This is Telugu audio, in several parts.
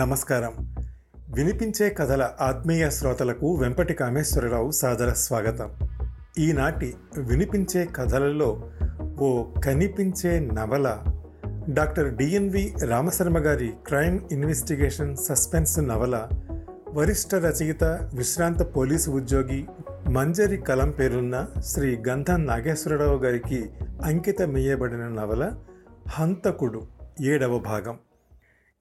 నమస్కారం. వినిపించే కథల ఆత్మీయ శ్రోతలకు వెంపటి కామేశ్వరరావు సాదర స్వాగతం. ఈనాటి వినిపించే కథలలో ఓ కనిపించే నవల, డాక్టర్ డిఎన్వి రామశర్మ గారి క్రైమ్ ఇన్వెస్టిగేషన్ సస్పెన్స్ నవల, వరిష్ఠ రచయిత విశ్రాంత పోలీసు ఉద్యోగి మంజరి కలం పేరున్న శ్రీ గంతన నాగేశ్వరరావు గారికి అంకితమేయబడిన నవల హంతకుడు, 7వ భాగం.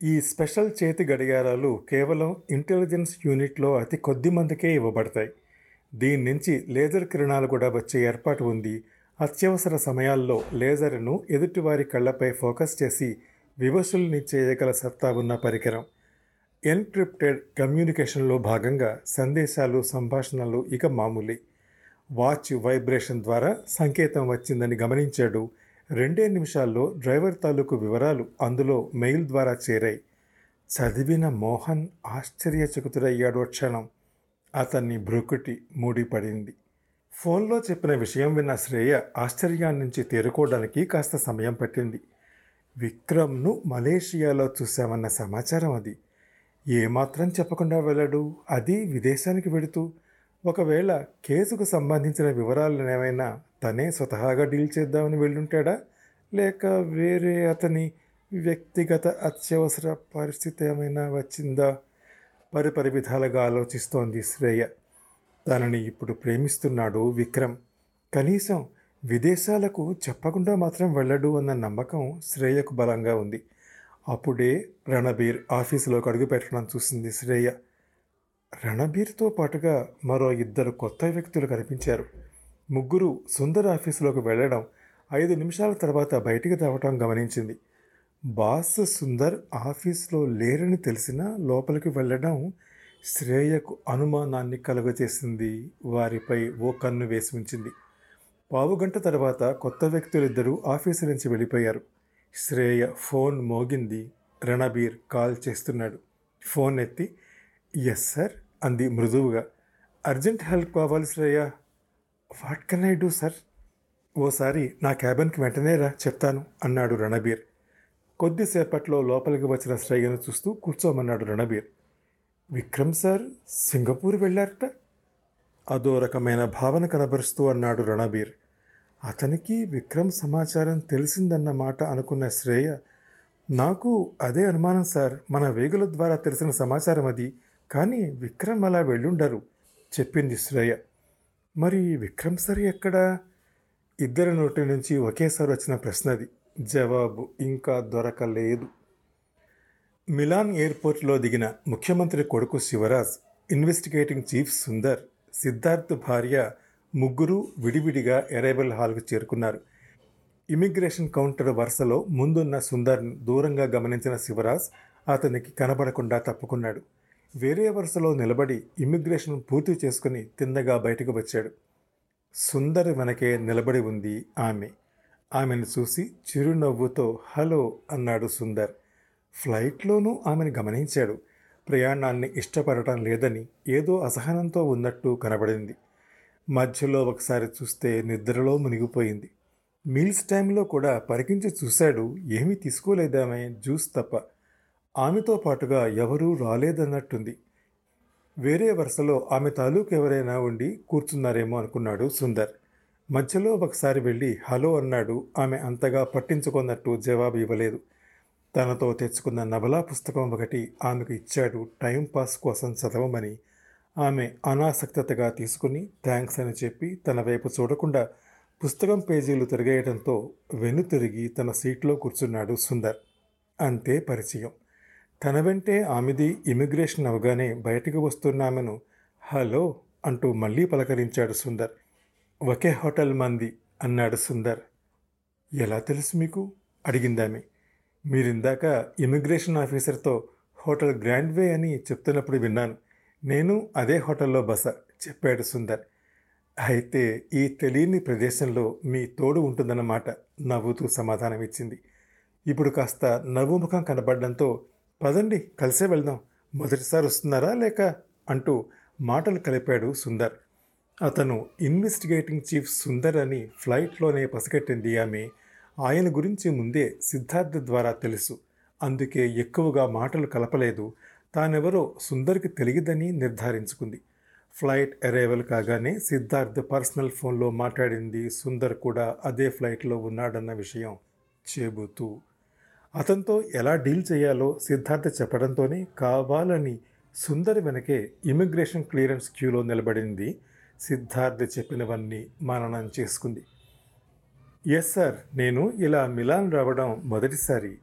ఈ స్పెషల్ చేతి గడియారాలు కేవలం ఇంటెలిజెన్స్ యూనిట్లో అతి కొద్ది మందికే ఇవ్వబడతాయి. దీని నుంచి లేజర్ కిరణాలు కూడా వచ్చే ఏర్పాటు ఉంది. అత్యవసర సమయాల్లో లేజర్ను ఎదుటివారి కళ్ళపై ఫోకస్ చేసి వివశుల్ని చేయగల సత్తా ఉన్న పరికరం. ఎన్క్రిప్టెడ్ కమ్యూనికేషన్లో భాగంగా సందేశాలు, సంభాషణలు ఇక మామూలే. వాచ్ వైబ్రేషన్ ద్వారా సంకేతం వచ్చిందని గమనించాడు. 2 నిమిషాల్లో డ్రైవర్ తాలూకు వివరాలు అందులో మెయిల్ ద్వారా చేరాయి. చదివిన మోహన్ ఆశ్చర్యచకితుడయ్యాడు. క్షణం అతన్ని భ్రుకుటి మూడిపడింది. ఫోన్లో చెప్పిన విషయం విన్న శ్రేయ ఆశ్చర్యాన్ని నుంచి తేరుకోవడానికి కాస్త సమయం పట్టింది. విక్రమ్ను మలేషియాలో చూశామన్న సమాచారం. అది ఏమాత్రం చెప్పకుండా వెళ్ళాడు, అది విదేశానికి వెడుతూ. ఒకవేళ కేసుకు సంబంధించిన వివరాలను ఏమైనా తనే స్వతహాగా డీల్ చేద్దామని వెళ్ళుంటాడా, లేక వేరే అతని వ్యక్తిగత అత్యవసర పరిస్థితి ఏమైనా వచ్చిందా? పరిపరి విధాలుగా ఆలోచిస్తోంది శ్రేయ. తనని ఇప్పుడు ప్రేమిస్తున్నాడు విక్రమ్, కనీసం విదేశాలకు చెప్పకుండా మాత్రం వెళ్ళడు అన్న నమ్మకం శ్రేయకు బలంగా ఉంది. అప్పుడే రణబీర్ ఆఫీసులోకి అడుగు పెట్టడం చూసింది శ్రేయ. రణబీర్తో పాటుగా మరో 2 కొత్త వ్యక్తులు కనిపించారు. ముగ్గురు సుందర్ ఆఫీసులోకి వెళ్ళడం, 5 నిమిషాల తర్వాత బయటికి రావటం గమనించింది. బాస్ సుందర్ ఆఫీస్లో లేరని తెలిసినా లోపలికి వెళ్ళడం శ్రేయకు అనుమానాన్ని కలుగజేసింది. వారిపై ఓ కన్ను వేసి ఉంచింది. పావుగంట తర్వాత కొత్త వ్యక్తులిద్దరూ ఆఫీసు నుంచి వెళ్ళిపోయారు. శ్రేయ ఫోన్ మోగింది. రణబీర్ కాల్ చేస్తున్నాడు. ఫోన్ ఎత్తి ఎస్ సార్ అంది మృదువుగా. అర్జెంట్ హెల్ప్ కావాలి Shreya. What can I do sir? ఓసారి నా క్యాబిన్కి వెంటనే రా, చెప్తాను అన్నాడు రణబీర్. కొద్దిసేపట్లో లోపలికి వచ్చిన శ్రేయను చూస్తూ కూర్చోమన్నాడు రణబీర్. విక్రమ్ సార్ సింగపూర్ వెళ్ళారట, అదో రకమైన భావన కనబరుస్తూ అన్నాడు రణబీర్. అతనికి విక్రమ్ సమాచారం తెలిసిందన్నమాట అనుకున్న శ్రేయ, నాకు అదే అనుమానం సార్, మన వేగుల ద్వారా తెలిసిన సమాచారం అది, కానీ విక్రమ్ అలా వెళ్ళుండరు చెప్పింది శ్రేయ. మరి విక్రమ్ సార్ ఎక్కడా? ఇద్దరి నోటి నుంచి ఒకేసారి వచ్చిన ప్రశ్నది. జవాబు ఇంకా దొరకలేదు. మిలాన్ ఎయిర్పోర్ట్లో దిగిన ముఖ్యమంత్రి కొడుకు శివరాజ్, ఇన్వెస్టిగేటింగ్ చీఫ్ సుందర్, సిద్ధార్థ్ భార్య ముగ్గురు విడివిడిగా ఎరైబల్ హాల్కు చేరుకున్నారు. ఇమిగ్రేషన్ కౌంటర్ వరుసలో ముందున్న సుందర్ను దూరంగా గమనించిన శివరాజ్ అతనికి కనబడకుండా తప్పుకున్నాడు. వేరే వరుసలో నిలబడి ఇమిగ్రేషన్ పూర్తి చేసుకుని తిన్నగా బయటకు వచ్చాడు. సుందర్ వెనకే నిలబడి ఉంది ఆమె. ఆమెను చూసి చిరునవ్వుతో హలో అన్నాడు సుందర్. ఫ్లైట్లోనూ ఆమెను గమనించాడు. ప్రయాణాన్ని ఇష్టపడటం లేదని, ఏదో అసహనంతో ఉన్నట్టు కనబడింది. మధ్యలో ఒకసారి చూస్తే నిద్రలో మునిగిపోయింది. మీల్స్ టైంలో కూడా పరికించి చూశాడు, ఏమీ తీసుకోలేదామె, జ్యూస్ తప్ప. ఆమెతో పాటుగా ఎవరూ రాలేదన్నట్టుంది. వేరే వరుసలో ఆమె తాలూకు ఎవరైనా ఉండి కూర్చున్నారేమో అనుకున్నాడు సుందర్. మధ్యలో ఒకసారి వెళ్ళి హలో అన్నాడు. ఆమె అంతగా పట్టించుకున్నట్టు జవాబు ఇవ్వలేదు. తనతో తెచ్చుకున్న నవలా పుస్తకం ఒకటి ఆమెకు ఇచ్చాడు టైంపాస్ కోసం చదవమని. ఆమె అనాసక్తగా తీసుకుని థ్యాంక్స్ అని చెప్పి తన వైపు చూడకుండా పుస్తకం పేజీలు తిరగేయడంతో వెనుతిరిగి తన సీట్లో కూర్చున్నాడు సుందర్. అంతే పరిచయం. తన వెంటే ఆమెది ఇమిగ్రేషన్ అవగానే బయటకు వస్తున్న ఆమెను హలో అంటూ మళ్ళీ పలకరించాడు సుందర్. ఒకే హోటల్ మంది అన్నాడు సుందర్. ఎలా తెలుసు మీకు అడిగిందామె. మీరిందాక ఇమిగ్రేషన్ ఆఫీసర్తో హోటల్ గ్రాండ్ వే అని చెప్తున్నప్పుడు విన్నాను, నేను అదే హోటల్లో బస చెప్పాడు సుందర్. అయితే ఈ తెలియని ప్రదేశంలో మీ తోడు ఉంటుందన్నమాట నవ్వుతూ సమాధానం ఇచ్చింది. ఇప్పుడు కాస్త నవ్వు ముఖం కనబడడంతో పదండి కలిసే వెళ్దాం, మొదటిసారి వస్తున్నారా లేక అంటూ మాటలు కలిపాడు సుందర్. అతను ఇన్వెస్టిగేటింగ్ చీఫ్ సుందర్ అని ఫ్లైట్లోనే పసిగట్టింది ఆమె. ఆయన గురించి ముందే సిద్ధార్థ్ ద్వారా తెలుసు. అందుకే ఎక్కువగా మాటలు కలపలేదు. తానెవరో సుందర్కి తెలియదని నిర్ధారించుకుంది. ఫ్లైట్ అరైవల్ కాగానే సిద్ధార్థ్ పర్సనల్ ఫోన్లో మాట్లాడింది. సుందర్ కూడా అదే ఫ్లైట్లో ఉన్నాడన్న విషయం చెబుతూ అతనితో ఎలా డీల్ చేయాలో సిద్ధార్థ్ చెప్పడంతోనే కావాలని సుందర్ వెనకే ఇమిగ్రేషన్ క్లియరెన్స్ క్యూలో నిలబడింది. సిద్ధార్థ్ చెప్పినవన్నీ మననం చేసుకుంది. ఎస్ సార్, నేను ఇలా మిలాన్ రావడం మొదటిసారి.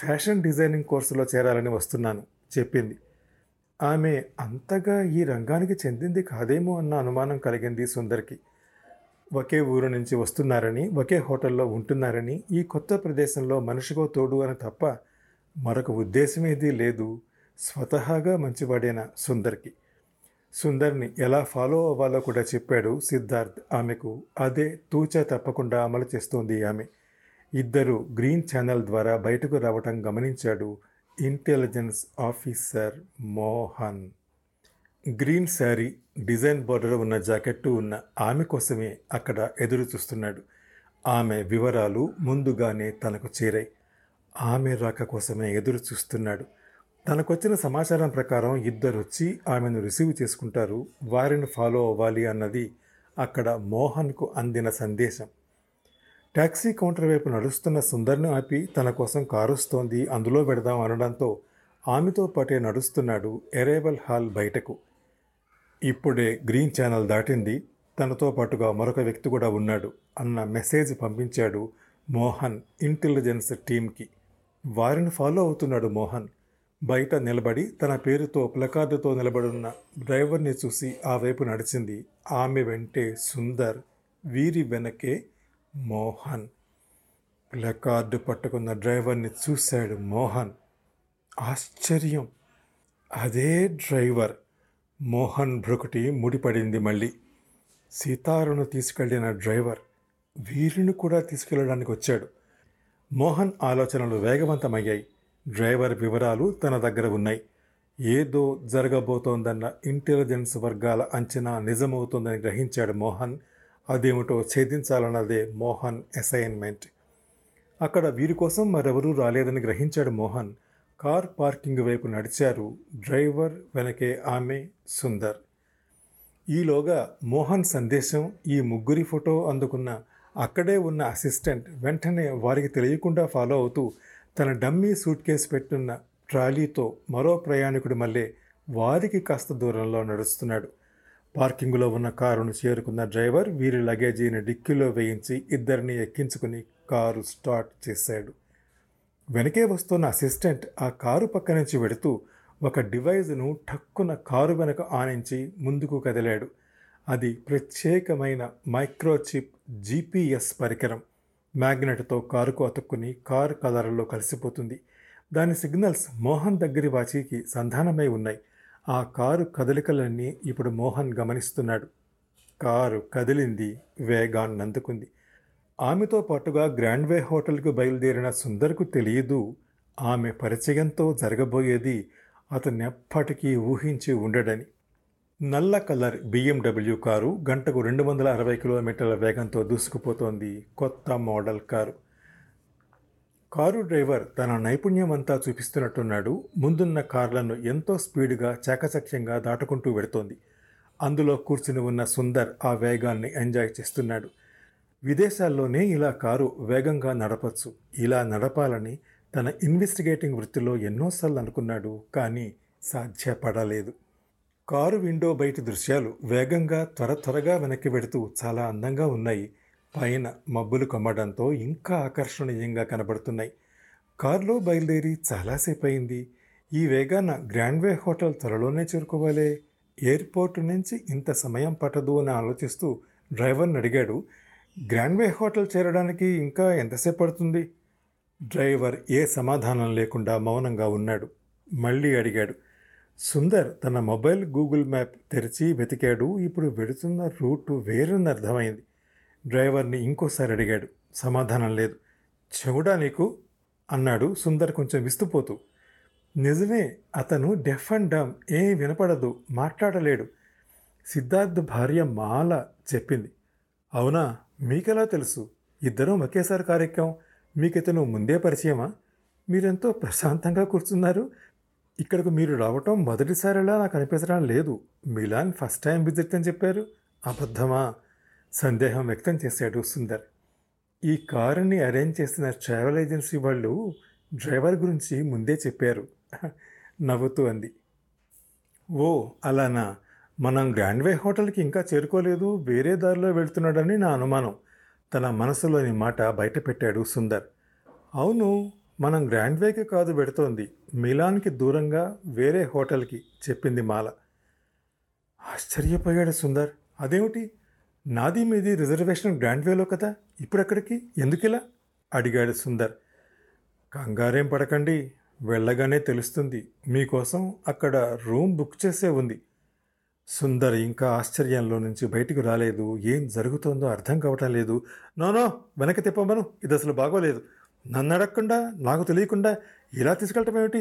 ఫ్యాషన్ డిజైనింగ్ కోర్సులో చేరాలని వస్తున్నాను చెప్పింది. ఆమె అంతగా ఈ రంగానికి చెందింది కాదేమో అన్న అనుమానం కలిగింది సుందర్కి. ఒకే ఊరు నుంచి వస్తున్నారని, ఒకే హోటల్లో ఉంటున్నారని, ఈ కొత్త ప్రదేశంలో మనిషికో తోడు అని తప్ప మరొక ఉద్దేశమేదీ లేదు. స్వతహాగా మంచివాడైన సుందర్కి సుందర్ని ఎలా ఫాలో అవ్వాలో కూడా చెప్పాడు సిద్ధార్థ్. ఆమెకు అదే తూచా తప్పకుండా అమలు చేస్తోంది ఆమె. ఇద్దరు గ్రీన్ ఛానల్ ద్వారా బయటకు రావటం గమనించాడు intelligence officer Mohan. Green sari, design border ఉన్న జాకెట్టు ఉన్న ఆమె కోసమే అక్కడ ఎదురు చూస్తున్నాడు. ఆమె వివరాలు ముందుగానే తనకు చేరాయి. ఆమె రాక కోసమే ఎదురు చూస్తున్నాడు. తనకొచ్చిన సమాచారం ప్రకారం ఇద్దరు వచ్చి ఆమెను రిసీవ్ చేసుకుంటారు. వారిని ఫాలో అవ్వాలి అన్నది అక్కడ మోహన్కు అందిన సందేశం. ట్యాక్సీ కౌంటర్ వైపు నడుస్తున్న సుందర్ను ఆపి తన కోసం కారు వస్తోంది, అందులో పెడదాం అనడంతో ఆమెతో పాటే నడుస్తున్నాడు ఎరేవల్ హాల్ బయటకు. ఇప్పుడే గ్రీన్ ఛానల్ దాటింది, తనతో పాటుగా మరొక వ్యక్తి కూడా ఉన్నాడు అన్న మెసేజ్ పంపించాడు మోహన్ ఇంటెలిజెన్స్ టీమ్కి. వారిని ఫాలో అవుతున్నాడు మోహన్. బయట నిలబడి తన పేరుతో ప్లకార్డుతో నిలబడున్న డ్రైవర్ని చూసి ఆ వైపు నడిచింది. ఆమె వెంటే సుందర్, వీరి వెనకే మోహన్. ప్లకార్డు పట్టుకున్న డ్రైవర్ని చూశాడు మోహన్. ఆశ్చర్యం, అదే డ్రైవర్. మోహన్ బ్రొకటి ముడిపడింది. మళ్ళీ సితారను తీసుకెళ్లిన డ్రైవర్ వీరిని కూడా తీసుకెళ్ళడానికి వచ్చాడు. మోహన్ ఆలోచనలు వేగవంతమయ్యాయి. డ్రైవర్ వివరాలు తన దగ్గర ఉన్నాయి. ఏదో జరగబోతోందన్న ఇంటెలిజెన్స్ వర్గాల అంచనా నిజమవుతోందని గ్రహించాడు మోహన్. అదేమిటో ఛేదించాలన్నదే మోహన్ అసైన్మెంట్. అక్కడ వీరి కోసం మరెవరూ రాలేదని గ్రహించాడు మోహన్. కార్ పార్కింగ్ వైపు నడిచారు. డ్రైవర్ వెనకే ఆమె, సుందర్. ఈలోగా మోహన్ సందేశం, ఈ ముగ్గురి ఫోటో అందుకున్న అక్కడే ఉన్న అసిస్టెంట్ వెంటనే వారికి తెలియకుండా ఫాలో అవుతూ తన డమ్మీ సూట్ కేసు పెట్టున్న ట్రాలీతో మరో ప్రయాణికుడు మళ్ళీ వారికి కాస్త దూరంలో నడుస్తున్నాడు. పార్కింగ్లో ఉన్న కారును చేరుకున్న డ్రైవర్ వీరి లగేజీని డిక్కీలో వేయించి ఇద్దరిని ఎక్కించుకుని కారు స్టార్ట్ చేశాడు. వెనకే వస్తున్న అసిస్టెంట్ ఆ కారు పక్క నుంచి వెడుతూ ఒక డివైజ్ను ఠక్కున కారు వెనక ఆనించి ముందుకు కదిలాడు. అది ప్రత్యేకమైన మైక్రోచిప్ జీపీఎస్ పరికరం. మ్యాగ్నెట్తో కారుకు అతుక్కుని కారు కలర్లో కలిసిపోతుంది. దాని సిగ్నల్స్ మోహన్ దగ్గరి వాచీకి సంధానమై ఉన్నాయి. ఆ కారు కదలికలన్నీ ఇప్పుడు మోహన్ గమనిస్తున్నాడు. కారు కదిలింది, వేగాన్ని అందుకుంది. ఆమెతో పాటుగా గ్రాండ్ వే హోటల్కు బయలుదేరిన సుందర్కు తెలియదు ఆమె పరిచయంతో జరగబోయేది అతనెప్పటికీ ఊహించి ఉండడని. నల్ల కలర్ బిఎమ్డబ్ల్యూ కారు గంటకు 260 కిలోమీటర్ల వేగంతో దూసుకుపోతోంది. కొత్త మోడల్ కారు. కారు డ్రైవర్ తన నైపుణ్యం అంతా చూపిస్తున్నట్టున్నాడు. ముందున్న కార్లను ఎంతో స్పీడ్గా చాకచక్యంగా దాటుకుంటూ వెడుతోంది. అందులో కూర్చుని ఉన్న సుందర్ ఆ వేగాన్ని ఎంజాయ్ చేస్తున్నాడు. విదేశాల్లోనే ఇలా కారు వేగంగా నడపచ్చు, ఇలా నడపాలని తన ఇన్వెస్టిగేటింగ్ వృత్తిలో ఎన్నోసార్లు అనుకున్నాడు, కానీ సాధ్యపడలేదు. కారు విండో బయటి దృశ్యాలు వేగంగా త్వరగా వెనక్కి వెడుతూ చాలా అందంగా ఉన్నాయి. పైన మబ్బులు కమ్మడంతో ఇంకా ఆకర్షణీయంగా కనబడుతున్నాయి. కారులో బయలుదేరి చాలాసేపు అయింది. ఈ వేగాన గ్రాండ్ వే హోటల్ త్వరలోనే చేరుకోవాలి, ఎయిర్పోర్ట్ నుంచి ఇంత సమయం పట్టదు అని ఆలోచిస్తూ డ్రైవర్ని అడిగాడు, గ్రాండ్ వే హోటల్ చేరడానికి ఇంకా ఎంతసేపు పడుతుంది? డ్రైవర్ ఏ సమాధానం లేకుండా మౌనంగా ఉన్నాడు. మళ్ళీ అడిగాడు. సుందర్ తన మొబైల్ గూగుల్ మ్యాప్ తెరిచి వెతికాడు. ఇప్పుడు వెడుతున్న రూటు వేరని అర్థమైంది. డ్రైవర్ని ఇంకోసారి అడిగాడు. సమాధానం లేదు. చెవుడా నీకు అన్నాడు సుందర్ కొంచెం విస్తుపోతూ. నిజమే, అతను డెఫ్ అండ్ డమ్, ఏం వినపడదు, మాట్లాడలేడు. సిద్ధార్థ్ భార్య మాల చెప్పింది. అవునా, మీకెలా తెలుసు? ఇద్దరం ఒకేసారి కార్యక్రమం. మీకితను ముందే పరిచయమా? మీరెంతో ప్రశాంతంగా కూర్చున్నారు. ఇక్కడకు మీరు రావటం మొదటిసారిలా నాకు అనిపించడం లేదు. మిలాన్ ఫస్ట్ టైం విజిట్ అని చెప్పారు, అబద్ధమా? సందేహం వ్యక్తం చేశాడు సుందర్. ఈ కారుని అరేంజ్ చేసిన ట్రావెల్ ఏజెన్సీ వాళ్ళు డ్రైవర్ గురించి ముందే చెప్పారు నవ్వుతూ అంది. ఓ అలానా, మనం గ్రాండ్ వే హోటల్కి ఇంకా చేరుకోలేదు, వేరే దారిలో వెళ్తున్నాడని నా అనుమానం. తన మనసులోని మాట బయట పెట్టాడు సుందర్. అవును, మనం గ్రాండ్ వేకి కాదు పెడుతోంది, మిలాన్కి దూరంగా వేరే హోటల్కి చెప్పింది మాల. ఆశ్చర్యపోయాడు సుందర్. అదేమిటి, నాది మీది రిజర్వేషన్ గ్రాండ్ వేలో కదా, ఇప్పుడక్కడికి ఎందుకిలా? అడిగాడు సుందర్. కంగారేం పడకండి, వెళ్ళగానే తెలుస్తుంది. మీకోసం అక్కడ రూమ్ బుక్ చేసే ఉంది. సుందర్ ఇంకా ఆశ్చర్యంలో నుంచి బయటికి రాలేదు. ఏం జరుగుతుందో అర్థం కావటం లేదు. నోనో వెనక్కి తిప్పమను, ఇది అసలు బాగోలేదు. నన్ను అడగకుండా నాకు తెలియకుండా ఇలా తీసుకెళ్ళటం ఏమిటి?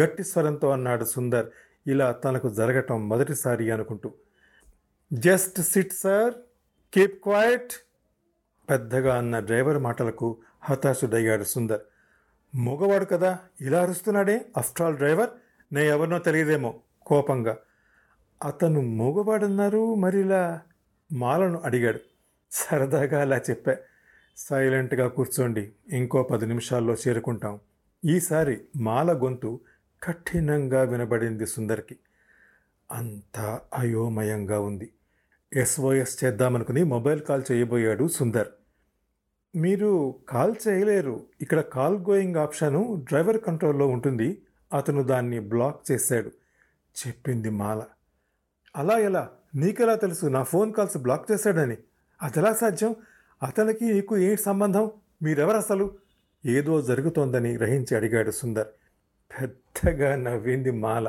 గట్టి స్వరంతో అన్నాడు సుందర్, ఇలా తనకు జరగటం మొదటిసారి అనుకుంటూ. Just sit sir, keep quiet, పెద్దగా అన్న డ్రైవర్ మాటలకు హతాశుడయ్యాడు సుందర్. మగవాడు కదా ఇలా అరుస్తున్నాడే, ఆఫ్టర్ ఆల్ డ్రైవర్, నే ఎవరినో తెలియదేమో కోపంగా. అతను మగవాడన్నారు మరిలా? మాలను అడిగాడు. సరదాగా అలా చెప్పా. సైలెంట్గా కూర్చోండి, ఇంకో 10 నిమిషాల్లో చేరుకుంటాం. ఈసారి మాల గొంతు కఠినంగా వినబడింది సుందర్కి. అంతా అయోమయంగా ఉంది. SOS చేద్దామనుకుని మొబైల్ కాల్ చేయబోయాడు సుందర్. మీరు కాల్ చేయలేరు, ఇక్కడ కాల్ గోయింగ్ ఆప్షను డ్రైవర్ కంట్రోల్లో ఉంటుంది, అతను దాన్ని బ్లాక్ చేశాడు చెప్పింది మాల. అలా ఎలా? నీకెలా తెలుసు నా ఫోన్ కాల్స్ బ్లాక్ చేశాడని? అదెలా సాధ్యం? అతనికి నీకు ఏంటి సంబంధం? మీరెవరు అసలు? ఏదో జరుగుతోందని గ్రహించి అడిగాడు సుందర్. పెద్దగా నవ్వింది మాల.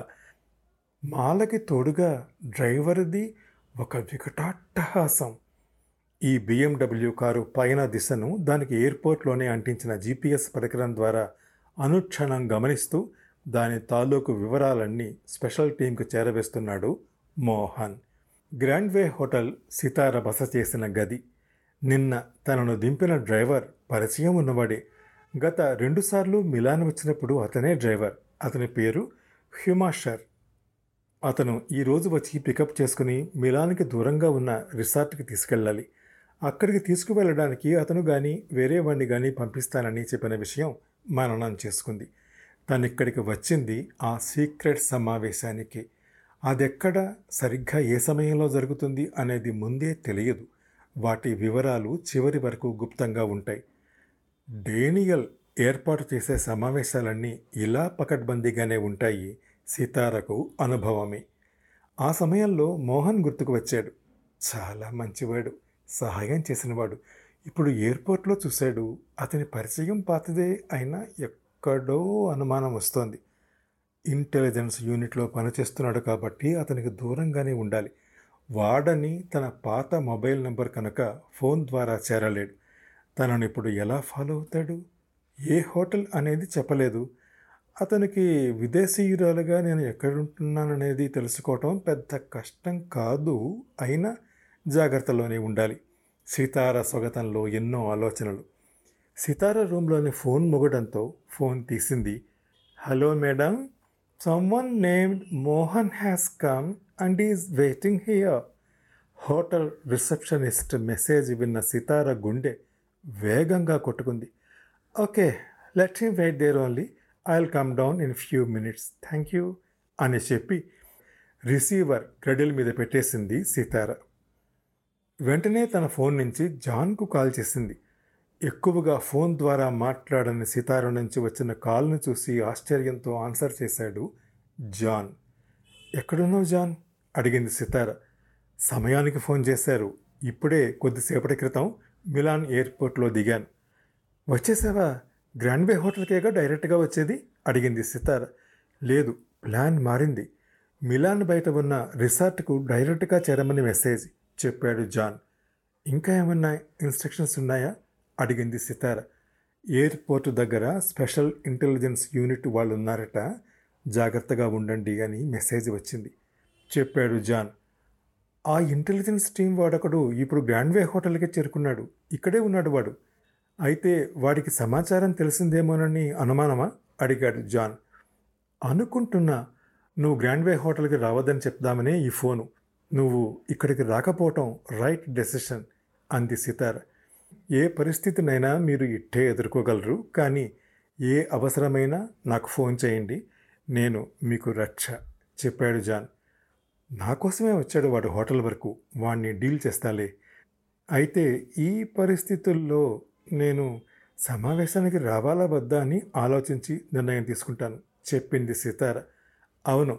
మాలకి తోడుగా డ్రైవర్ది ఒక వికటాట్టహాసం. ఈ BMW కారు పైన దిశను దానికి ఎయిర్పోర్ట్లోనే అంటించిన GPS పరికరం ద్వారా అనుక్షణం గమనిస్తూ దాని తాలూకు వివరాలన్నీ స్పెషల్ టీంకు చేరవేస్తున్నాడు Mohan. Grand way hotel Sitara బస చేసిన గది. నిన్న తనను దింపిన డ్రైవర్ పరిచయం ఉన్నవాడే. గత 2 సార్లు మిలాన్ వచ్చినప్పుడు అతనే డ్రైవర్. అతని పేరు హ్యుమాషర్. అతను ఈరోజు వచ్చి పికప్ చేసుకుని మిలాన్కి దూరంగా ఉన్న రిసార్ట్కి తీసుకెళ్ళాలి. అక్కడికి తీసుకువెళ్ళడానికి అతను కానీ వేరే వాడిని కానీ పంపిస్తానని చెప్పిన విషయం మననం చేసుకుంది. తను ఇక్కడికి వచ్చింది ఆ సీక్రెట్ సమావేశానికి. అదెక్కడ సరిగ్గా ఏ సమయంలో జరుగుతుంది అనేది ముందే తెలియదు. వాటి వివరాలు చివరి వరకు గుప్తంగా ఉంటాయి. డేనియల్ ఏర్పాటు చేసే సమావేశాలన్నీ ఇలా పకడ్బందీగానే ఉంటాయి, సితారకు అనుభవమే. ఆ సమయంలో మోహన్ గుర్తుకు వచ్చాడు. చాలా మంచివాడు, సహాయం చేసినవాడు. ఇప్పుడు ఎయిర్పోర్ట్లో చూశాడు. అతని పరిచయం పాతదే అయినా ఎక్కడో అనుమానం వస్తోంది. ఇంటెలిజెన్స్ యూనిట్లో పనిచేస్తున్నాడు కాబట్టి అతనికి దూరంగానే ఉండాలి. వాడని తన పాత మొబైల్ నెంబర్ కనుక ఫోన్ ద్వారా చేరలేడు. తనను ఇప్పుడు ఎలా ఫాలో అవుతాడు? ఏ హోటల్ అనేది చెప్పలేదు. అతనికి విదేశీయురాలుగా నేను ఎక్కడుంటున్నాననేది తెలుసుకోవటం పెద్ద కష్టం కాదు, అయినా జాగ్రత్తలోనే ఉండాలి. సితార స్వాగతంలో ఎన్నో ఆలోచనలు. సితార రూమ్లోని ఫోన్ మోగడంతో ఫోన్ తీసింది. Hello madam, someone named Mohan has come and is waiting here. Hotel receptionist message విన్న సితార గుండె వేగంగా కొట్టుకుంది. Okay, let him wait there only, I will come down in few minutes, thank you అని చెప్పి రిసీవర్ గడిల మీద పెట్టేసింది సితార. వెంటనే తన ఫోన్ నుంచి జాన్కు కాల్ చేసింది. ఎక్కువగా ఫోన్ ద్వారా మాట్లాడని సితార నుంచి వచ్చిన కాల్ను చూసి ఆశ్చర్యంతో ఆన్సర్ చేశాడు జాన్. ఎక్కడున్నావు జాన్? అడిగింది సితార. సమయానికి ఫోన్ చేశారు, ఇప్పుడే కొద్దిసేపటి క్రితం మిలాన్ ఎయిర్పోర్ట్లో దిగాను. వచ్చేసావా? గ్రాండ్ వే హోటల్కేగా డైరెక్ట్గా వచ్చేది? అడిగింది సితార. లేదు, ప్లాన్ మారింది, మిలాన్ బయట ఉన్న రిసార్ట్కు డైరెక్ట్గా చేరమని మెసేజ్ చెప్పాడు జాన్. ఇంకా ఏమన్నా ఇన్స్ట్రక్షన్స్ ఉన్నాయా? అడిగింది సితార. ఎయిర్పోర్ట్ దగ్గర స్పెషల్ ఇంటెలిజెన్స్ యూనిట్ వాళ్ళు ఉన్నారట, జాగ్రత్తగా ఉండండి అని మెసేజ్ వచ్చింది చెప్పాడు జాన్. ఆ ఇంటెలిజెన్స్ టీం వాడొకడు ఇప్పుడు గ్రాండ్ వే హోటల్కి చేరుకున్నాడు, ఇక్కడే ఉన్నాడు వాడు. అయితే వాడికి సమాచారం తెలిసిందేమోనని అనుమానమా? అడిగాడు జాన్. అనుకుంటున్నా, నువ్వు గ్రాండ్ వే హోటల్కి రావద్దని చెప్దామనే ఈ ఫోను. నువ్వు ఇక్కడికి రాకపోవటం రైట్ డెసిషన్ అంది సితార. ఏ పరిస్థితినైనా మీరు ఇట్టే ఎదుర్కోగలరు, కానీ ఏ అవసరమైనా నాకు ఫోన్ చేయండి, నేను మీకు రక్ష చెప్పాడు జాన్. నా కోసమే వచ్చాడు వాడు హోటల్ వరకు, వాడిని డీల్ చేస్తాలే. అయితే ఈ పరిస్థితుల్లో నేను సమావేశానికి రావాలా వద్దా అని ఆలోచించి నిర్ణయం తీసుకుంటాను చెప్పింది సితార. అవును,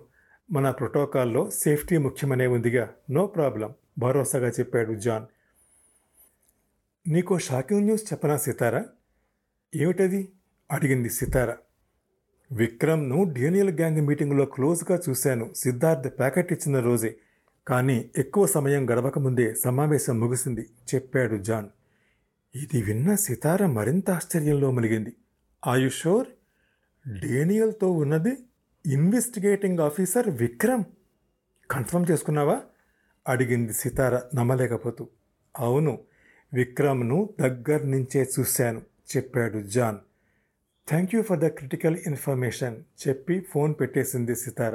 మన ప్రోటోకాల్లో సేఫ్టీ ముఖ్యమనే ఉందిగా, నో ప్రాబ్లం భరోసాగా చెప్పాడు జాన్. నీకో షాకింగ్ న్యూస్ చెప్పనా సితార? ఏమిటది అడిగింది సితార. విక్రమ్ను డేనియల్ గ్యాంగ్ మీటింగ్లో క్లోజ్గా చూశాను, సిద్ధార్థ్ ప్యాకెట్ ఇచ్చిన రోజే, కానీ ఎక్కువ సమయం గడవకముందే సమావేశం ముగిసింది చెప్పాడు జాన్. ఇది విన్న సితార మరింత ఆశ్చర్యంలో మునిగింది. ఆయుషోర్ డేనియల్తో ఉన్నది ఇన్వెస్టిగేటింగ్ ఆఫీసర్ విక్రమ్? కన్ఫర్మ్ చేసుకున్నావా అడిగింది సితార నమ్మలేకపోతూ. అవును, విక్రమ్ను దగ్గర నుంచే చూశాను చెప్పాడు John. Thank you for the critical information చెప్పి ఫోన్ పెట్టేసింది సితార.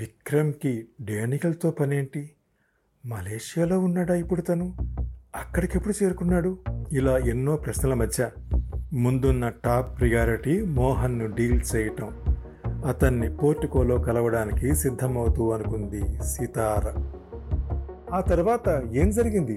విక్రమ్కి డేనియల్తో పనేంటి? మలేషియాలో ఉన్నాడా ఇప్పుడు తను? అక్కడికెప్పుడు చేరుకున్నాడు? ఇలా ఎన్నో ప్రశ్నల మధ్య ముందున్న టాప్ ప్రియారిటీ మోహన్ను డీల్ చేయటం, అతన్ని పోర్టుకోలో కలవడానికి సిద్ధమవుతూ అనుకుంది సితార. ఆ తర్వాత ఏం జరిగింది